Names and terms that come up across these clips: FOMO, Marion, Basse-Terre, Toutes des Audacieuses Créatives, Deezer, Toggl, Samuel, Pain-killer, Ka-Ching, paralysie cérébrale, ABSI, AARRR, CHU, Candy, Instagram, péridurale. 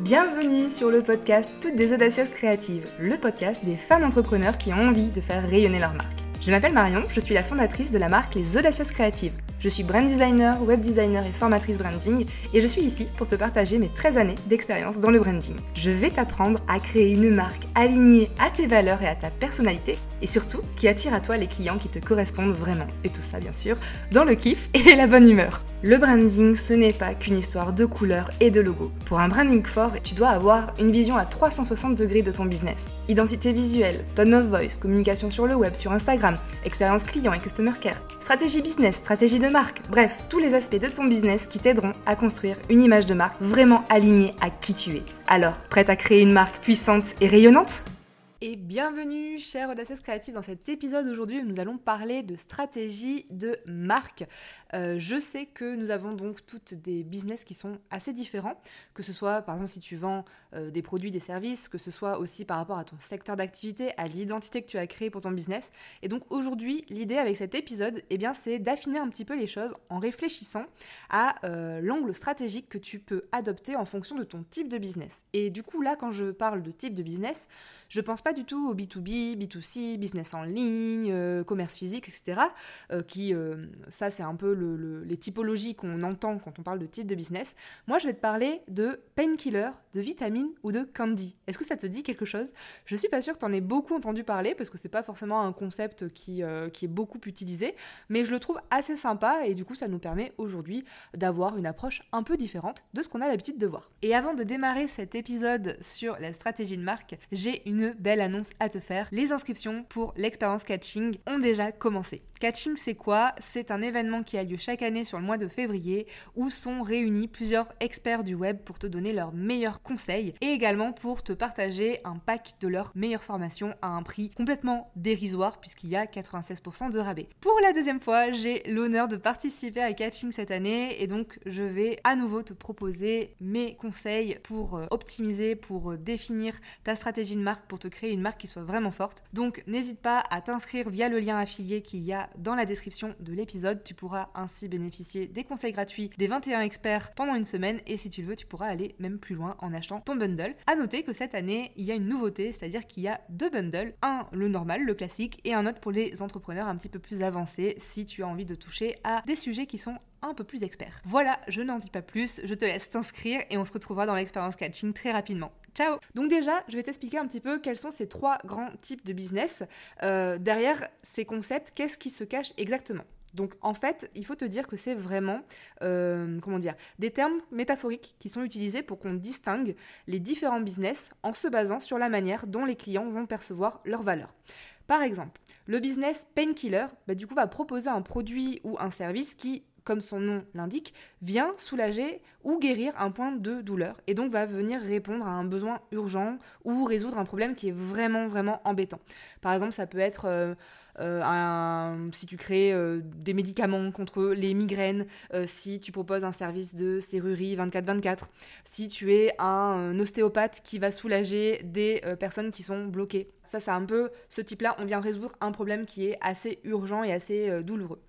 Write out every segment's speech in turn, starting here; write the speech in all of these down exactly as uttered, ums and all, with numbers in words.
Bienvenue sur le podcast Toutes des Audacieuses Créatives, le podcast des femmes entrepreneurs qui ont envie de faire rayonner leur marque. Je m'appelle Marion, je suis la fondatrice de la marque Les Audacieuses Créatives. Je suis brand designer, web designer et formatrice branding et je suis ici pour te partager mes treize années d'expérience dans le branding. Je vais t'apprendre à créer une marque alignée à tes valeurs et à ta personnalité et surtout qui attire à toi les clients qui te correspondent vraiment. Et tout ça bien sûr dans le kiff et la bonne humeur. Le branding, ce n'est pas qu'une histoire de couleurs et de logos. Pour un branding fort, tu dois avoir une vision à trois cent soixante degrés de ton business. Identité visuelle, tone of voice, communication sur le web, sur Instagram, expérience client et customer care, stratégie business, stratégie de marque, bref, tous les aspects de ton business qui t'aideront à construire une image de marque vraiment alignée à qui tu es. Alors, prête à créer une marque puissante et rayonnante ? Et bienvenue, chers audacieuses créatives, dans cet épisode aujourd'hui où nous allons parler de stratégie de marque. Euh, je sais que nous avons donc toutes des business qui sont assez différents, que ce soit par exemple si tu vends euh, des produits, des services, que ce soit aussi par rapport à ton secteur d'activité, à l'identité que tu as créée pour ton business. Et donc aujourd'hui, l'idée avec cet épisode, eh bien, c'est d'affiner un petit peu les choses en réfléchissant à euh, l'angle stratégique que tu peux adopter en fonction de ton type de business. Et du coup là, quand je parle de type de business, je pense pas Pas du tout au B deux B, B deux C, business en ligne, euh, commerce physique, et cetera. Euh, qui, euh, ça, c'est un peu le, le, les typologies qu'on entend quand on parle de type de business. Moi, je vais te parler de Pain-killer, de vitamine ou de Candy. Est-ce que ça te dit quelque chose ? Je suis pas sûre que tu en aies beaucoup entendu parler parce que c'est pas forcément un concept qui, euh, qui est beaucoup utilisé, mais je le trouve assez sympa et du coup, ça nous permet aujourd'hui d'avoir une approche un peu différente de ce qu'on a l'habitude de voir. Et avant de démarrer cet épisode sur la stratégie de marque, j'ai une belle annonce à te faire. Les inscriptions pour l'expérience Ka-Ching ont déjà commencé. Ka-Ching, c'est quoi ? C'est un événement qui a lieu chaque année sur le mois de février où sont réunis plusieurs experts du web pour te donner leurs meilleurs conseils et également pour te partager un pack de leurs meilleures formations à un prix complètement dérisoire puisqu'il y a quatre-vingt-seize pour cent de rabais. Pour la deuxième fois, j'ai l'honneur de participer à Ka-Ching cette année et donc je vais à nouveau te proposer mes conseils pour optimiser, pour définir ta stratégie de marque, pour te créer une marque qui soit vraiment forte. Donc n'hésite pas à t'inscrire via le lien affilié qu'il y a dans la description de l'épisode. Tu pourras ainsi bénéficier des conseils gratuits des vingt et un experts pendant une semaine et si tu le veux, tu pourras aller même plus loin en achetant ton bundle. À noter que cette année, il y a une nouveauté, c'est-à-dire qu'il y a deux bundles, un le normal, le classique, et un autre pour les entrepreneurs un petit peu plus avancés si tu as envie de toucher à des sujets qui sont un peu plus experts. Voilà, je n'en dis pas plus, je te laisse t'inscrire et on se retrouvera dans l'expérience Ka-Ching très rapidement. Ciao. Donc déjà, je vais t'expliquer un petit peu quels sont ces trois grands types de business. Euh, derrière ces concepts, qu'est-ce qui se cache exactement ? Donc en fait, il faut te dire que c'est vraiment, euh, comment dire, des termes métaphoriques qui sont utilisés pour qu'on distingue les différents business en se basant sur la manière dont les clients vont percevoir leur valeur. Par exemple, le business Pain-killer, bah, du coup, va proposer un produit ou un service qui, comme son nom l'indique, vient soulager ou guérir un point de douleur et donc va venir répondre à un besoin urgent ou résoudre un problème qui est vraiment, vraiment embêtant. Par exemple, ça peut être euh, euh, un, si tu crées euh, des médicaments contre les migraines, euh, si tu proposes un service de serrurerie vingt-quatre vingt-quatre, si tu es un, un ostéopathe qui va soulager des euh, personnes qui sont bloquées. Ça, c'est un peu ce type-là, on vient résoudre un problème qui est assez urgent et assez euh, douloureux.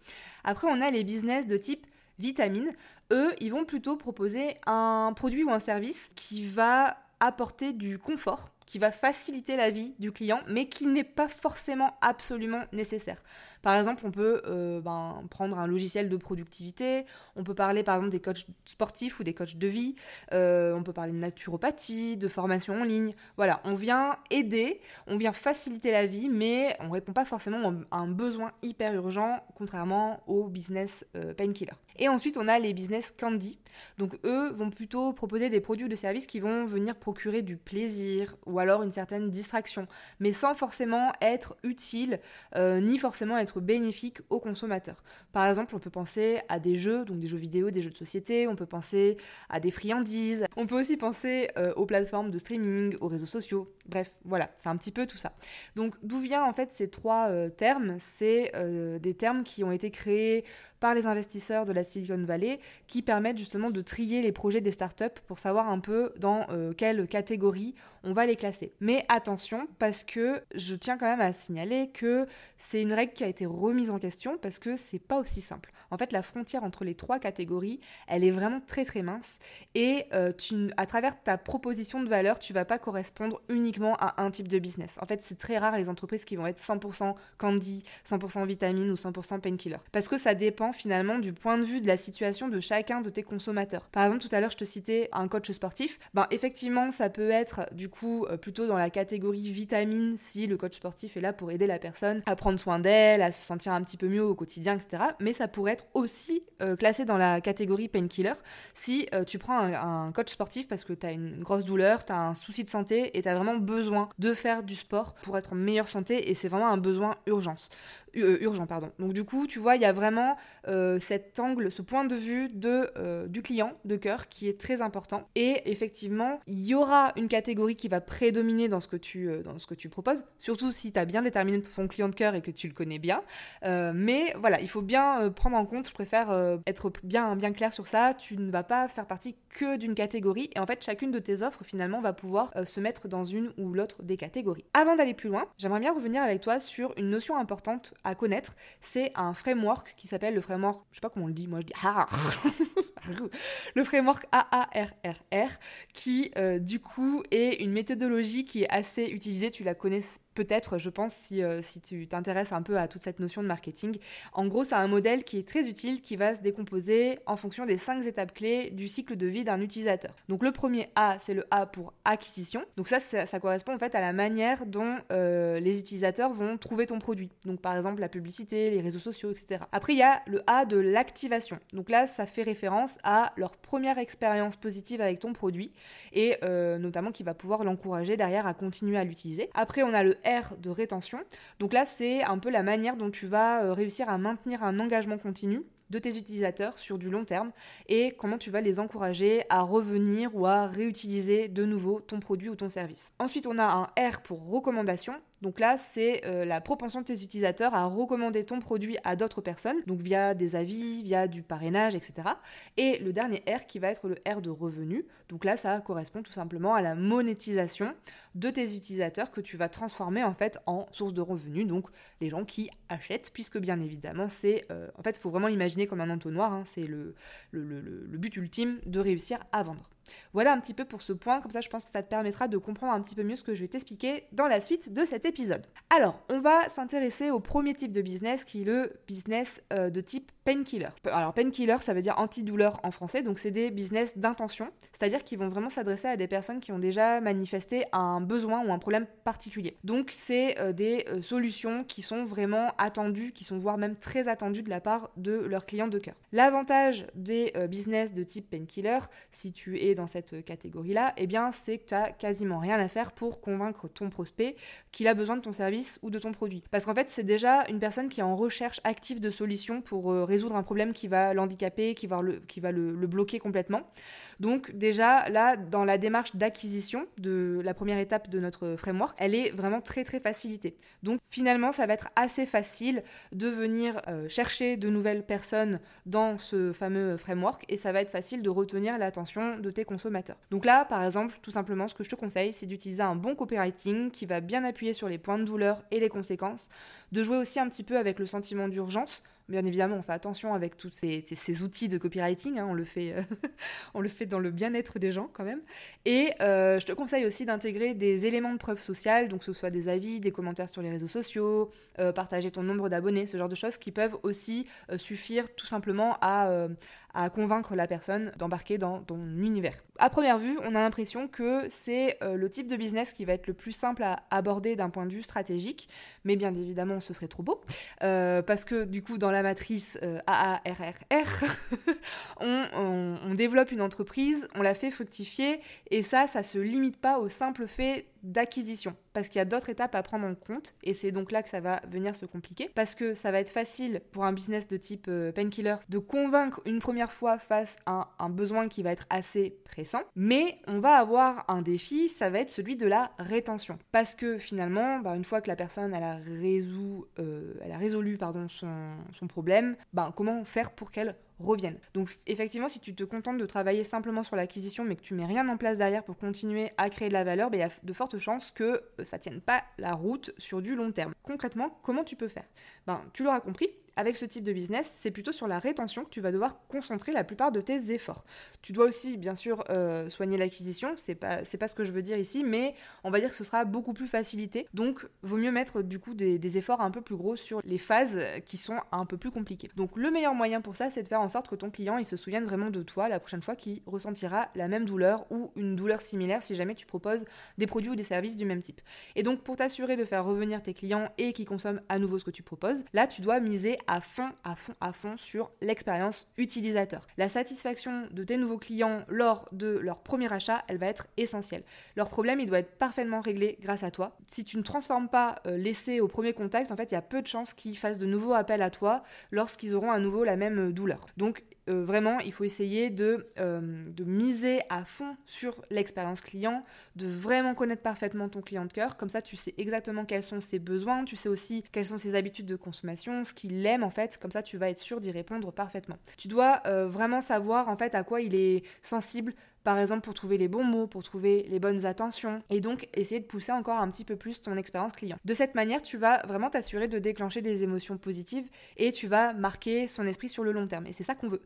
Après, on a les business de type vitamine. Eux, ils vont plutôt proposer un produit ou un service qui va apporter du confort, qui va faciliter la vie du client, mais qui n'est pas forcément absolument nécessaire. Par exemple, on peut euh, ben, prendre un logiciel de productivité, on peut parler par exemple des coachs sportifs ou des coachs de vie, euh, on peut parler de naturopathie, de formation en ligne. Voilà, on vient aider, on vient faciliter la vie, mais on ne répond pas forcément à un besoin hyper urgent, contrairement au business euh, Pain-killer. Et ensuite, on a les business Candy. Donc eux vont plutôt proposer des produits ou des services qui vont venir procurer du plaisir ou alors une certaine distraction, mais sans forcément être utile, euh, ni forcément être bénéfique aux consommateurs. Par exemple, on peut penser à des jeux, donc des jeux vidéo, des jeux de société, on peut penser à des friandises, on peut aussi penser euh, aux plateformes de streaming, aux réseaux sociaux, bref, voilà, c'est un petit peu tout ça. Donc d'où viennent en fait ces trois euh, termes ? C'est euh, des termes qui ont été créés par les investisseurs de la Silicon Valley qui permettent justement de trier les projets des startups pour savoir un peu dans euh, quelle catégorie on va les classer. Mais attention, parce que je tiens quand même à signaler que c'est une règle qui a été remise en question parce que c'est pas aussi simple. En fait, la frontière entre les trois catégories, elle est vraiment très très mince et euh, tu, à travers ta proposition de valeur, tu vas pas correspondre uniquement à un type de business. En fait, c'est très rare les entreprises qui vont être cent pour cent candy, cent pour cent vitamine ou cent pour cent pain-killer. Parce que ça dépend finalement du point de vue de la situation de chacun de tes consommateurs. Par exemple, tout à l'heure, je te citais un coach sportif. Ben, effectivement, ça peut être du coup plutôt dans la catégorie vitamine si le coach sportif est là pour aider la personne à prendre soin d'elle, à se sentir un petit peu mieux au quotidien, et cetera. Mais ça pourrait être aussi euh, classé dans la catégorie pain-killer si euh, tu prends un, un coach sportif parce que tu as une grosse douleur, tu as un souci de santé et tu as vraiment besoin de faire du sport pour être en meilleure santé et c'est vraiment un besoin urgence. Euh, urgent. Pardon. Donc du coup, tu vois, il y a vraiment euh, cet angle, ce point de vue de, euh, du client de cœur qui est très important. Et effectivement, il y aura une catégorie qui va prédominer dans ce que tu, euh, dans ce que tu proposes, surtout si tu as bien déterminé ton client de cœur et que tu le connais bien. Euh, mais voilà, il faut bien euh, prendre en compte, je préfère euh, être bien, bien clair sur ça, tu ne vas pas faire partie que d'une catégorie et en fait, chacune de tes offres finalement va pouvoir euh, se mettre dans une ou l'autre des catégories. Avant d'aller plus loin, j'aimerais bien revenir avec toi sur une notion importante à connaître, c'est un framework qui s'appelle le framework, je sais pas comment on le dit, moi je dis le framework A A R R R qui euh, du coup est une méthodologie qui est assez utilisée, tu la connais peut-être, je pense, si, euh, si tu t'intéresses un peu à toute cette notion de marketing. En gros, c'est un modèle qui est très utile, qui va se décomposer en fonction des cinq étapes clés du cycle de vie d'un utilisateur. Donc le premier A, c'est le A pour acquisition. Donc ça, ça, ça correspond en fait à la manière dont euh, les utilisateurs vont trouver ton produit. Donc par exemple, la publicité, les réseaux sociaux, et cetera. Après, il y a le A de l'activation. Donc là, ça fait référence à leur première expérience positive avec ton produit et euh, notamment qui va pouvoir l'encourager derrière à continuer à l'utiliser. Après, on a le R de rétention. Donc là, c'est un peu la manière dont tu vas réussir à maintenir un engagement continu de tes utilisateurs sur du long terme et comment tu vas les encourager à revenir ou à réutiliser de nouveau ton produit ou ton service. Ensuite, on a un R pour recommandation. Donc là, c'est euh, la propension de tes utilisateurs à recommander ton produit à d'autres personnes, donc via des avis, via du parrainage, et cetera. Et le dernier R qui va être le R de revenu. Donc là, ça correspond tout simplement à la monétisation de tes utilisateurs que tu vas transformer en fait en source de revenus, donc les gens qui achètent, puisque bien évidemment, c'est... Euh, en fait, il faut vraiment l'imaginer comme un entonnoir, hein, c'est le, le, le, le but ultime de réussir à vendre. Voilà un petit peu pour ce point, comme ça je pense que ça te permettra de comprendre un petit peu mieux ce que je vais t'expliquer dans la suite de cet épisode. Alors, on va s'intéresser au premier type de business qui est le business euh, de type pain-killer. Alors pain-killer, ça veut dire antidouleur en français, donc c'est des business d'intention, c'est-à-dire qu'ils vont vraiment s'adresser à des personnes qui ont déjà manifesté un besoin ou un problème particulier. Donc c'est euh, des euh, solutions qui sont vraiment attendues, qui sont voire même très attendues de la part de leurs clients de cœur. L'avantage des euh, business de type pain-killer, si tu es dans cette catégorie-là, eh bien c'est que tu as quasiment rien à faire pour convaincre ton prospect qu'il a besoin de ton service ou de ton produit. Parce qu'en fait, c'est déjà une personne qui est en recherche active de solutions pour euh, résoudre un problème qui va l'handicaper, qui va, le, qui va le, le bloquer complètement. Donc déjà, là, dans la démarche d'acquisition de la première étape de notre framework, elle est vraiment très très facilitée. Donc finalement, ça va être assez facile de venir euh, chercher de nouvelles personnes dans ce fameux framework et ça va être facile de retenir l'attention de tes consommateurs. Donc là, par exemple, tout simplement, ce que je te conseille, c'est d'utiliser un bon copywriting qui va bien appuyer sur les points de douleur et les conséquences, de jouer aussi un petit peu avec le sentiment d'urgence. Bien évidemment, on fait attention avec tous ces, ces outils de copywriting, hein, on, le fait, euh, on le fait dans le bien-être des gens quand même. Et euh, je te conseille aussi d'intégrer des éléments de preuve sociale, donc que ce soit des avis, des commentaires sur les réseaux sociaux, euh, partager ton nombre d'abonnés, ce genre de choses qui peuvent aussi euh, suffire tout simplement à, euh, à convaincre la personne d'embarquer dans ton univers. À première vue, on a l'impression que c'est euh, le type de business qui va être le plus simple à aborder d'un point de vue stratégique, mais bien évidemment, ce serait trop beau, euh, parce que du coup, dans la matrice euh, A A R R R, on, on, on développe une entreprise, on la fait fructifier et ça, ça se limite pas au simple fait d'acquisition, parce qu'il y a d'autres étapes à prendre en compte, et c'est donc là que ça va venir se compliquer, parce que ça va être facile pour un business de type euh, Pain-killer de convaincre une première fois face à un, un besoin qui va être assez pressant, mais on va avoir un défi, ça va être celui de la rétention, parce que finalement, bah, une fois que la personne elle a, résou, euh, elle a résolu pardon, son, son problème, bah, comment faire pour qu'elle reviennent. Donc effectivement, si tu te contentes de travailler simplement sur l'acquisition mais que tu mets rien en place derrière pour continuer à créer de la valeur, il ben, y a de fortes chances que ça ne tienne pas la route sur du long terme. Concrètement, comment tu peux faire ? Ben, tu l'auras compris, avec ce type de business, c'est plutôt sur la rétention que tu vas devoir concentrer la plupart de tes efforts. Tu dois aussi, bien sûr, euh, soigner l'acquisition, c'est pas, c'est pas ce que je veux dire ici, mais on va dire que ce sera beaucoup plus facilité, donc vaut mieux mettre du coup des, des efforts un peu plus gros sur les phases qui sont un peu plus compliquées. Donc le meilleur moyen pour ça, c'est de faire en sorte que ton client, il se souvienne vraiment de toi la prochaine fois qu'il ressentira la même douleur ou une douleur similaire si jamais tu proposes des produits ou des services du même type. Et donc pour t'assurer de faire revenir tes clients et qu'ils consomment à nouveau ce que tu proposes, là tu dois miser à fond, à fond, à fond sur l'expérience utilisateur. La satisfaction de tes nouveaux clients lors de leur premier achat, elle va être essentielle. Leur problème, il doit être parfaitement réglé grâce à toi. Si tu ne transformes pas euh, l'essai au premier contact, en fait, il y a peu de chances qu'ils fassent de nouveaux appels à toi lorsqu'ils auront à nouveau la même douleur. Donc, Euh, vraiment, il faut essayer de, euh, de miser à fond sur l'expérience client, de vraiment connaître parfaitement ton client de cœur. Comme ça, tu sais exactement quels sont ses besoins, tu sais aussi quelles sont ses habitudes de consommation, ce qu'il aime en fait. Comme ça, tu vas être sûr d'y répondre parfaitement. Tu dois euh, vraiment savoir en fait à quoi il est sensible, par exemple pour trouver les bons mots, pour trouver les bonnes attentions, et donc essayer de pousser encore un petit peu plus ton expérience client. De cette manière, tu vas vraiment t'assurer de déclencher des émotions positives et tu vas marquer son esprit sur le long terme. Et c'est ça qu'on veut.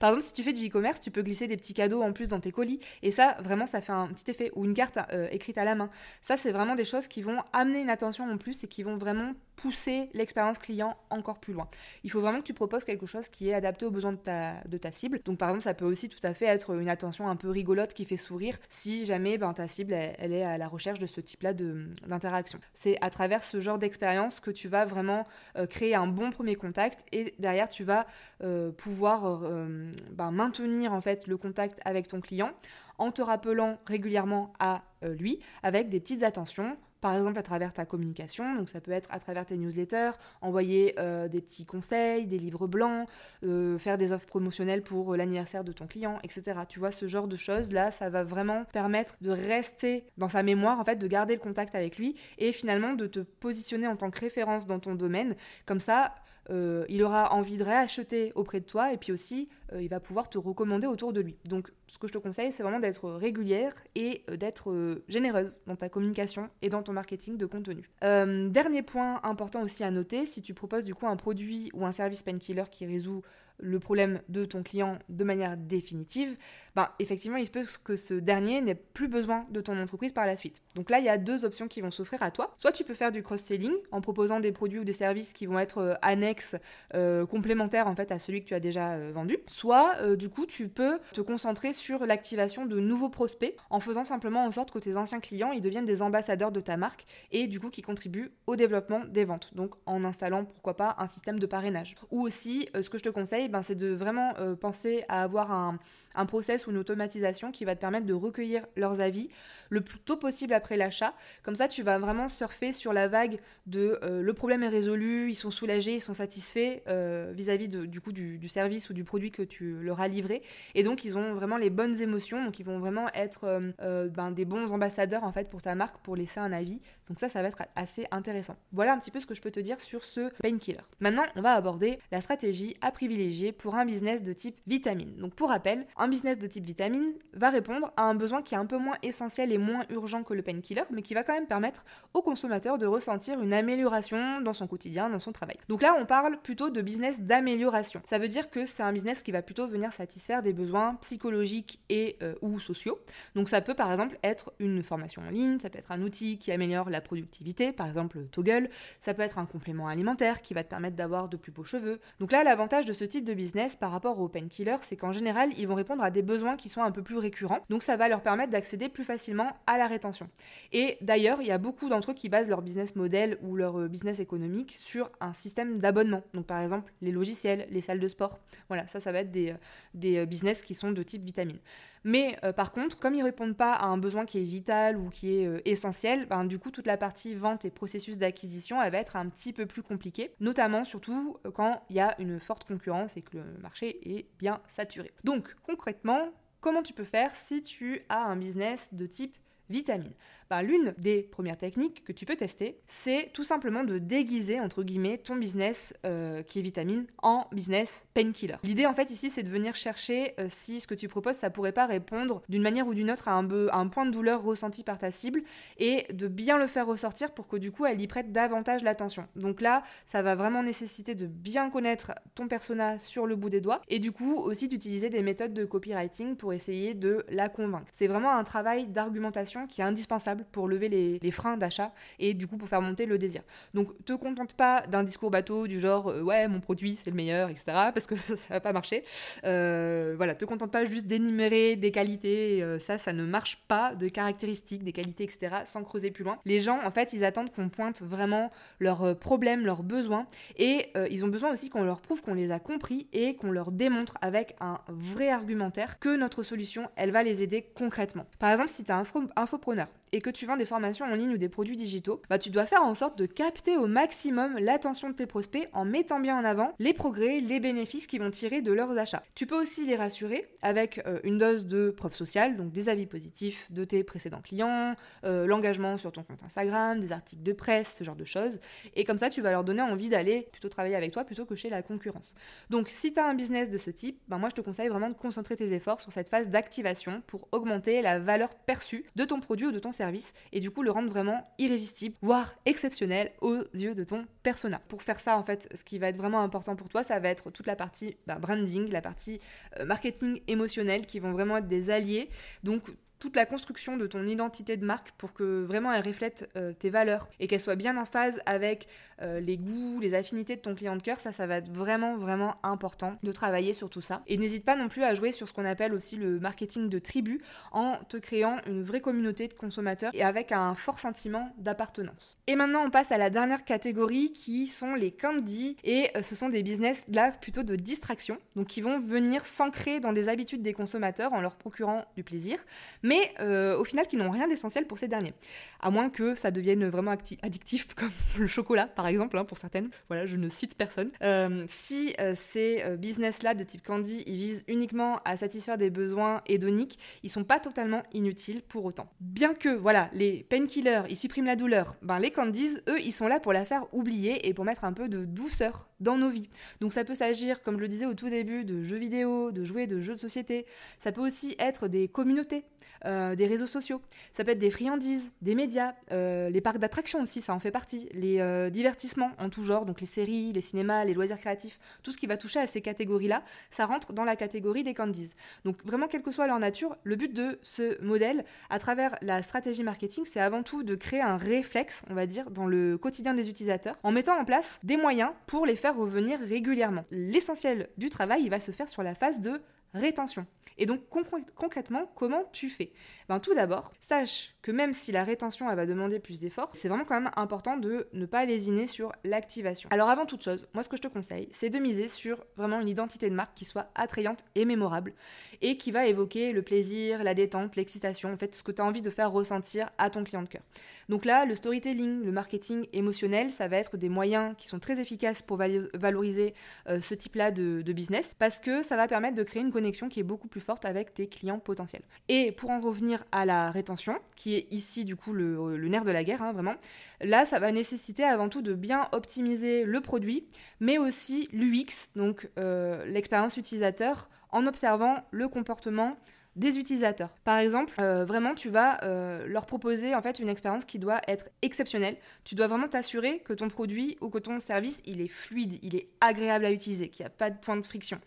Par exemple, si tu fais du e-commerce, tu peux glisser des petits cadeaux en plus dans tes colis, et ça, vraiment, ça fait un petit effet, ou une carte euh, écrite à la main. Ça, c'est vraiment des choses qui vont amener une attention en plus et qui vont vraiment pousser l'expérience client encore plus loin. Il faut vraiment que tu proposes quelque chose qui est adapté aux besoins de ta, de ta cible. Donc par exemple, ça peut aussi tout à fait être une attention un peu rigolote qui fait sourire si jamais ben, ta cible elle, elle est à la recherche de ce type-là de, d'interaction. C'est à travers ce genre d'expérience que tu vas vraiment euh, créer un bon premier contact, et derrière tu vas euh, pouvoir euh, ben, maintenir en fait le contact avec ton client en te rappelant régulièrement à euh, lui avec des petites attentions. Par exemple, à travers ta communication, donc ça peut être à travers tes newsletters, envoyer euh, des petits conseils, des livres blancs, euh, faire des offres promotionnelles pour euh, l'anniversaire de ton client, et cetera. Tu vois, ce genre de choses-là, ça va vraiment permettre de rester dans sa mémoire, en fait, de garder le contact avec lui et finalement de te positionner en tant que référence dans ton domaine. Comme ça, euh, il aura envie de réacheter auprès de toi, et puis aussi, euh, il va pouvoir te recommander autour de lui. Donc, ce que je te conseille, c'est vraiment d'être régulière et d'être généreuse dans ta communication et dans ton marketing de contenu. Euh, dernier point important aussi à noter, si tu proposes du coup un produit ou un service Pain-killer qui résout le problème de ton client de manière définitive, ben, effectivement, il se peut que ce dernier n'ait plus besoin de ton entreprise par la suite. Donc là, il y a deux options qui vont s'offrir à toi. Soit tu peux faire du cross-selling en proposant des produits ou des services qui vont être annexes, euh, complémentaires en fait à celui que tu as déjà euh, vendu. Soit euh, du coup, tu peux te concentrer sur sur l'activation de nouveaux prospects en faisant simplement en sorte que tes anciens clients ils deviennent des ambassadeurs de ta marque et du coup qui contribuent au développement des ventes, donc en installant pourquoi pas un système de parrainage. Ou aussi euh, ce que je te conseille, ben, c'est de vraiment euh, penser à avoir un, un process ou une automatisation qui va te permettre de recueillir leurs avis le plus tôt possible après l'achat. Comme ça tu vas vraiment surfer sur la vague de euh, le problème est résolu, ils sont soulagés, ils sont satisfaits euh, vis-à-vis de, du coup du, du service ou du produit que tu leur as livré, et donc ils ont vraiment les bonnes émotions, donc ils vont vraiment être euh, euh, ben, des bons ambassadeurs en fait pour ta marque, pour laisser un avis. Donc ça, ça va être assez intéressant. Voilà un petit peu ce que je peux te dire sur ce Pain-killer. Maintenant, on va aborder la stratégie à privilégier pour un business de type vitamine. Donc pour rappel, un business de type vitamine va répondre à un besoin qui est un peu moins essentiel et moins urgent que le Pain-killer, mais qui va quand même permettre au consommateur de ressentir une amélioration dans son quotidien, dans son travail. Donc là, on parle plutôt de business d'amélioration. Ça veut dire que c'est un business qui va plutôt venir satisfaire des besoins psychologiques et euh, ou sociaux. Donc ça peut par exemple être une formation en ligne, ça peut être un outil qui améliore la productivité, par exemple Toggl, ça peut être un complément alimentaire qui va te permettre d'avoir de plus beaux cheveux. Donc là, l'avantage de ce type de business par rapport au Pain-killer, c'est qu'en général, ils vont répondre à des besoins qui sont un peu plus récurrents, donc ça va leur permettre d'accéder plus facilement à la rétention. Et d'ailleurs, il y a beaucoup d'entre eux qui basent leur business model ou leur business économique sur un système d'abonnement, donc par exemple les logiciels, les salles de sport. Voilà, ça, ça va être des, des business qui sont de type vitamine. Mais euh, par contre, comme ils ne répondent pas à un besoin qui est vital ou qui est euh, essentiel, ben, du coup, toute la partie vente et processus d'acquisition, elle va être un petit peu plus compliquée, notamment, surtout, quand il y a une forte concurrence et que le marché est bien saturé. Donc, concrètement, comment tu peux faire si tu as un business de type vitamine? Ben, l'une des premières techniques que tu peux tester, c'est tout simplement de déguiser, entre guillemets, ton business euh, qui est vitamine en business pain-killer. L'idée, en fait, ici, c'est de venir chercher euh, si ce que tu proposes, ça pourrait pas répondre d'une manière ou d'une autre à un, be- à un point de douleur ressenti par ta cible et de bien le faire ressortir pour que, du coup, elle y prête davantage l'attention. Donc là, ça va vraiment nécessiter de bien connaître ton persona sur le bout des doigts et, du coup, aussi d'utiliser des méthodes de copywriting pour essayer de la convaincre. C'est vraiment un travail d'argumentation qui est indispensable pour lever les, les freins d'achat et du coup pour faire monter le désir. Donc te contente pas d'un discours bateau du genre euh, ouais mon produit c'est le meilleur, et cetera, parce que ça, ça va pas marcher. Euh, voilà, te contente pas juste d'énumérer des qualités, euh, ça ça ne marche pas, de caractéristiques, des qualités, et cetera, sans creuser plus loin. Les gens en fait ils attendent qu'on pointe vraiment leurs problèmes, leurs besoins et euh, ils ont besoin aussi qu'on leur prouve qu'on les a compris et qu'on leur démontre avec un vrai argumentaire que notre solution elle va les aider concrètement. Par exemple si t'es un info- infopreneur et que tu vends des formations en ligne ou des produits digitaux, bah tu dois faire en sorte de capter au maximum l'attention de tes prospects en mettant bien en avant les progrès, les bénéfices qu'ils vont tirer de leurs achats. Tu peux aussi les rassurer avec euh, une dose de preuve sociale, donc des avis positifs de tes précédents clients, euh, l'engagement sur ton compte Instagram, des articles de presse, ce genre de choses. Et comme ça, tu vas leur donner envie d'aller plutôt travailler avec toi plutôt que chez la concurrence. Donc si tu as un business de ce type, bah moi je te conseille vraiment de concentrer tes efforts sur cette phase d'activation pour augmenter la valeur perçue de ton produit ou de ton service. Service et du coup le rendre vraiment irrésistible, voire exceptionnel aux yeux de ton persona. Pour faire ça en fait, ce qui va être vraiment important pour toi, ça va être toute la partie bah, branding, la partie euh, marketing émotionnel qui vont vraiment être des alliés. Donc toute la construction de ton identité de marque pour que vraiment elle reflète euh, tes valeurs et qu'elle soit bien en phase avec euh, les goûts, les affinités de ton client de cœur, ça, ça va être vraiment, vraiment important de travailler sur tout ça. Et n'hésite pas non plus à jouer sur ce qu'on appelle aussi le marketing de tribu en te créant une vraie communauté de consommateurs et avec un fort sentiment d'appartenance. Et maintenant, on passe à la dernière catégorie qui sont les candy et euh, ce sont des business là plutôt de distraction, donc qui vont venir s'ancrer dans des habitudes des consommateurs en leur procurant du plaisir, mais mais euh, au final qui n'ont rien d'essentiel pour ces derniers. À moins que ça devienne vraiment acti- addictif, comme le chocolat par exemple, hein, pour certaines. Voilà, je ne cite personne. Euh, si euh, ces euh, business-là de type candy, ils visent uniquement à satisfaire des besoins hédoniques, ils sont pas totalement inutiles pour autant. Bien que, voilà, les painkillers, ils suppriment la douleur, ben les candies, eux, ils sont là pour la faire oublier et pour mettre un peu de douceur dans nos vies. Donc ça peut s'agir, comme je le disais au tout début, de jeux vidéo, de jouets, de jeux de société. Ça peut aussi être des communautés, euh, des réseaux sociaux. Ça peut être des friandises, des médias, euh, les parcs d'attractions aussi, ça en fait partie. Les euh, divertissements en tout genre, donc les séries, les cinémas, les loisirs créatifs, tout ce qui va toucher à ces catégories-là, ça rentre dans la catégorie des candies. Donc vraiment, quelle que soit leur nature, le but de ce modèle, à travers la stratégie marketing, c'est avant tout de créer un réflexe, on va dire, dans le quotidien des utilisateurs, en mettant en place des moyens pour les faire revenir régulièrement. L'essentiel du travail, il va se faire sur la phase de rétention. Et donc concr- concrètement, comment tu fais ? Ben, tout d'abord, sache que même si la rétention elle va demander plus d'efforts, c'est vraiment quand même important de ne pas lésiner sur l'activation. Alors avant toute chose, moi ce que je te conseille, c'est de miser sur vraiment une identité de marque qui soit attrayante et mémorable et qui va évoquer le plaisir, la détente, l'excitation, en fait ce que tu as envie de faire ressentir à ton client de cœur. Donc là, le storytelling, le marketing émotionnel, ça va être des moyens qui sont très efficaces pour val- valoriser euh, ce type-là de, de business parce que ça va permettre de créer une connexion qui est beaucoup plus forte avec tes clients potentiels. Et pour en revenir à la rétention, qui est ici du coup le, le nerf de la guerre, hein, vraiment, là ça va nécessiter avant tout de bien optimiser le produit, mais aussi l'U X, donc euh, l'expérience utilisateur, en observant le comportement des utilisateurs. Par exemple, euh, vraiment tu vas euh, leur proposer en fait une expérience qui doit être exceptionnelle. Tu dois vraiment t'assurer que ton produit ou que ton service, il est fluide, il est agréable à utiliser, qu'il n'y a pas de point de friction.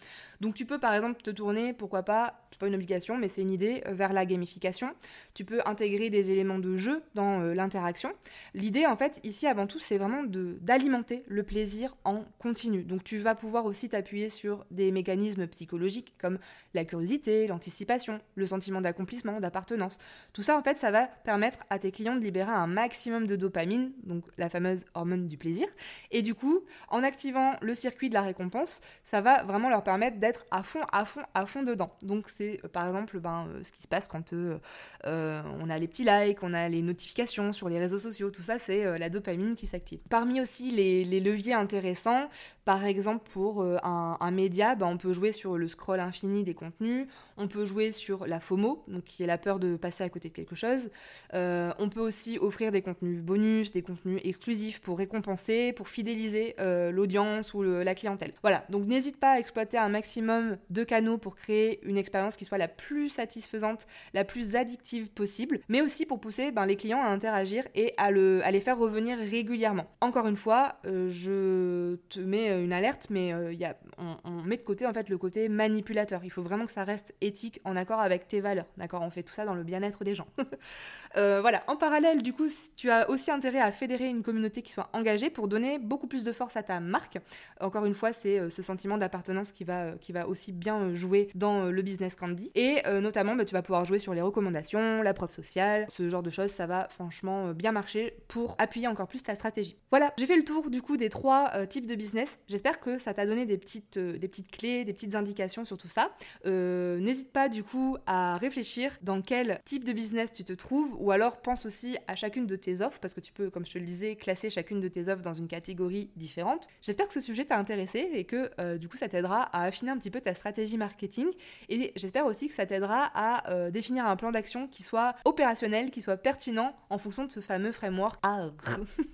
Donc tu peux par exemple te tourner, pourquoi pas, c'est pas une obligation, mais c'est une idée, vers la gamification. Tu peux intégrer des éléments de jeu dans euh, l'interaction. L'idée en fait ici avant tout, c'est vraiment de, d'alimenter le plaisir en continu. Donc tu vas pouvoir aussi t'appuyer sur des mécanismes psychologiques comme la curiosité, l'anticipation, le sentiment d'accomplissement, d'appartenance. Tout ça en fait, ça va permettre à tes clients de libérer un maximum de dopamine, donc la fameuse hormone du plaisir. Et du coup, en activant le circuit de la récompense, ça va vraiment leur permettre d'être être à fond, à fond, à fond dedans. Donc c'est euh, par exemple ben, euh, ce qui se passe quand euh, euh, on a les petits likes, on a les notifications sur les réseaux sociaux, tout ça c'est euh, la dopamine qui s'active. Parmi aussi les, les leviers intéressants, par exemple pour euh, un, un média, ben, on peut jouer sur le scroll infini des contenus, on peut jouer sur la FOMO, donc qui est la peur de passer à côté de quelque chose. Euh, on peut aussi offrir des contenus bonus, des contenus exclusifs pour récompenser, pour fidéliser euh, l'audience ou le, la clientèle. Voilà, donc n'hésite pas à exploiter un maximum de canaux pour créer une expérience qui soit la plus satisfaisante, la plus addictive possible, mais aussi pour pousser ben, les clients à interagir et à, le, à les faire revenir régulièrement. Encore une fois, euh, je te mets une alerte, mais euh, y a, on, on met de côté en fait le côté manipulateur. Il faut vraiment que ça reste éthique, en accord avec tes valeurs, d'accord ? On fait tout ça dans le bien-être des gens. euh, voilà, en parallèle, du coup, tu as aussi intérêt à fédérer une communauté qui soit engagée pour donner beaucoup plus de force à ta marque. Encore une fois, c'est euh, ce sentiment d'appartenance qui va, euh, qui va aussi bien jouer dans euh, le business Candy. Et euh, notamment, bah, tu vas pouvoir jouer sur les recommandations, la preuve sociale, ce genre de choses, ça va franchement euh, bien marcher pour appuyer encore plus ta stratégie. Voilà, j'ai fait le tour du coup des trois euh, types de business. J'espère que ça t'a donné des petites, euh, des petites clés, des petites indications sur tout ça. Euh, n'hésite pas du coup à réfléchir dans quel type de business tu te trouves, ou alors pense aussi à chacune de tes offres, parce que tu peux, comme je te le disais, classer chacune de tes offres dans une catégorie différente. J'espère que ce sujet t'a intéressé et que euh, du coup ça t'aidera à affiner un petit peu ta stratégie marketing, et j'espère aussi que ça t'aidera à euh, définir un plan d'action qui soit opérationnel, qui soit pertinent en fonction de ce fameux framework A A R R R.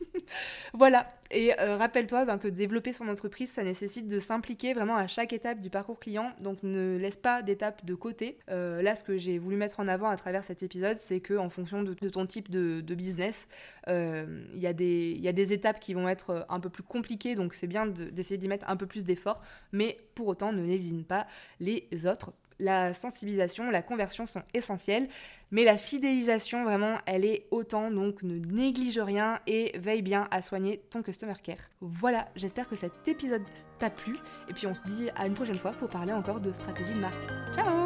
Voilà, et euh, rappelle-toi ben, que développer son entreprise, ça nécessite de s'impliquer vraiment à chaque étape du parcours client, donc ne laisse pas d'étape de côté. Euh, là, ce que j'ai voulu mettre en avant à travers cet épisode, c'est que en fonction de, de ton type de, de business, euh, y a des, y a des étapes qui vont être un peu plus compliquées, donc c'est bien de, d'essayer d'y mettre un peu plus d'efforts, mais pour autant, ne lésine pas les autres. La sensibilisation, la conversion sont essentielles, mais la fidélisation, vraiment, elle est autant, donc ne néglige rien et veille bien à soigner ton customer care. Voilà, j'espère que cet épisode t'a plu, et puis on se dit à une prochaine fois pour parler encore de stratégie de marque. Ciao !